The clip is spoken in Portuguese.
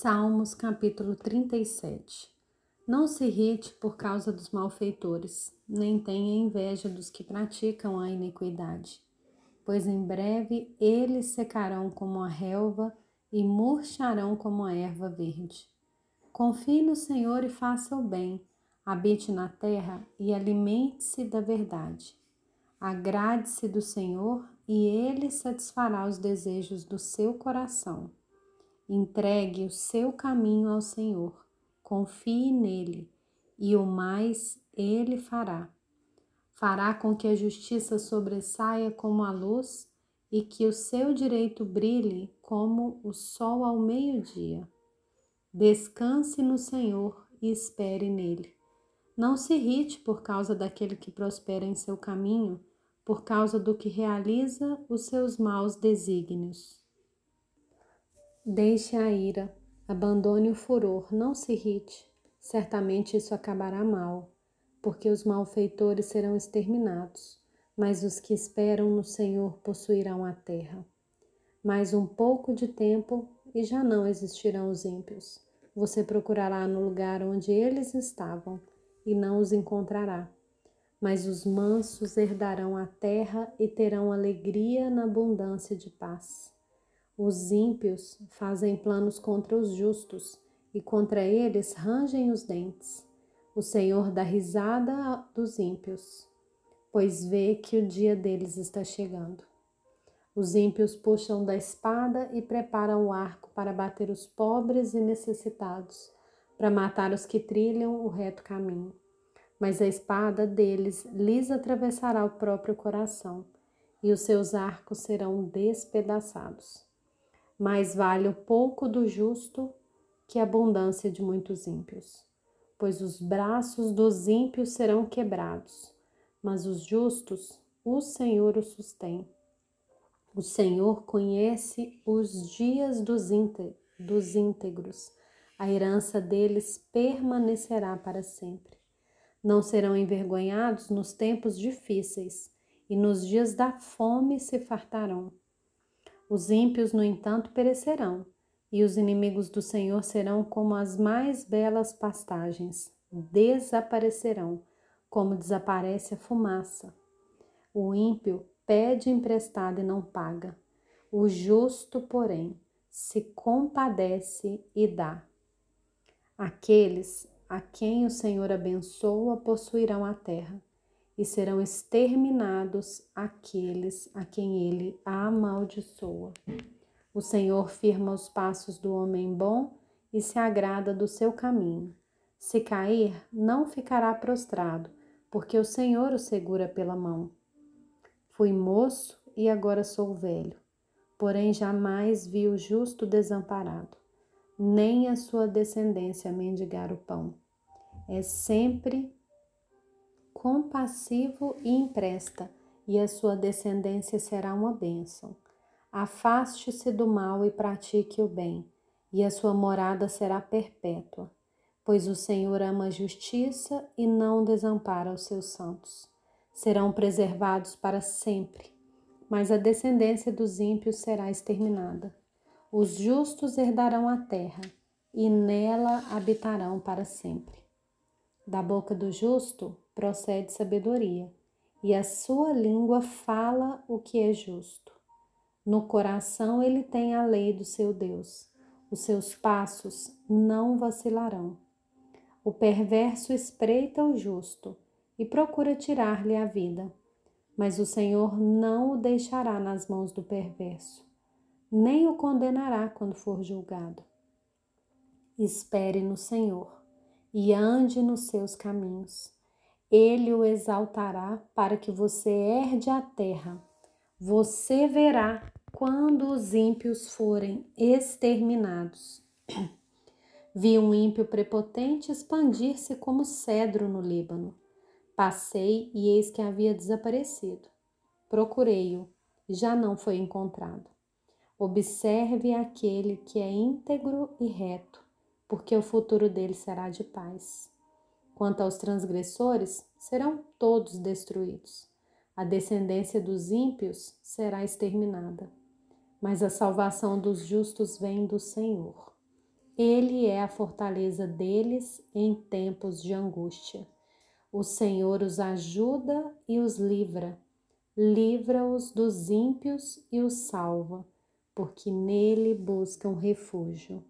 Salmos capítulo 37. Não se irrite por causa dos malfeitores, nem tenha inveja dos que praticam a iniquidade, pois em breve eles secarão como a relva e murcharão como a erva verde. Confie no Senhor e faça o bem, habite na terra e alimente-se da verdade. Agrade-se do Senhor e Ele satisfará os desejos do seu coração. Entregue o seu caminho ao Senhor, confie nele, e o mais Ele fará. Fará com que a justiça sobressaia como a luz e que o seu direito brilhe como o sol ao meio-dia. Descanse no Senhor e espere nele. Não se irrite por causa daquele que prospera em seu caminho, por causa do que realiza os seus maus desígnios. Deixe a ira, abandone o furor, não se irrite. Certamente isso acabará mal, porque os malfeitores serão exterminados, mas os que esperam no Senhor possuirão a terra. Mais um pouco de tempo e já não existirão os ímpios. Você procurará no lugar onde eles estavam e não os encontrará. Mas os mansos herdarão a terra e terão alegria na abundância de paz. Os ímpios fazem planos contra os justos, e contra eles rangem os dentes. O Senhor dá risada dos ímpios, pois vê que o dia deles está chegando. Os ímpios puxam da espada e preparam o arco para bater os pobres e necessitados, para matar os que trilham o reto caminho. Mas a espada deles lhes atravessará o próprio coração, e os seus arcos serão despedaçados. Mais vale o pouco do justo que a abundância de muitos ímpios, pois os braços dos ímpios serão quebrados, mas os justos, o Senhor os sustém. O Senhor conhece os dias dos íntegros, a herança deles permanecerá para sempre. Não serão envergonhados nos tempos difíceis, e nos dias da fome se fartarão. Os ímpios, no entanto, perecerão, e os inimigos do Senhor serão como as mais belas pastagens, desaparecerão, como desaparece a fumaça. O ímpio pede emprestado e não paga. O justo, porém, se compadece e dá. Aqueles a quem o Senhor abençoa possuirão a terra, e serão exterminados aqueles a quem ele amaldiçoa. O Senhor firma os passos do homem bom e se agrada do seu caminho. Se cair, não ficará prostrado, porque o Senhor o segura pela mão. Fui moço e agora sou velho, porém jamais vi o justo desamparado, nem a sua descendência mendigar o pão. É sempre compassivo e empresta, e a sua descendência será uma bênção. Afaste-se do mal e pratique o bem, e a sua morada será perpétua, pois o Senhor ama a justiça e não desampara os seus santos. Serão preservados para sempre, mas a descendência dos ímpios será exterminada. Os justos herdarão a terra, e nela habitarão para sempre. Da boca do justo procede sabedoria, e a sua língua fala o que é justo. No coração ele tem a lei do seu Deus, os seus passos não vacilarão. O perverso espreita o justo e procura tirar-lhe a vida, mas o Senhor não o deixará nas mãos do perverso, nem o condenará quando for julgado. Espere no Senhor e ande nos seus caminhos. Ele o exaltará para que você herde a terra. Você verá quando os ímpios forem exterminados. Vi um ímpio prepotente expandir-se como cedro no Líbano. Passei e eis que havia desaparecido. Procurei-o, já não foi encontrado. Observe aquele que é íntegro e reto, porque o futuro dele será de paz. Quanto aos transgressores, serão todos destruídos. A descendência dos ímpios será exterminada, mas a salvação dos justos vem do Senhor. Ele é a fortaleza deles em tempos de angústia. O Senhor os ajuda e os livra. Livra-os dos ímpios e os salva, porque nele buscam refúgio.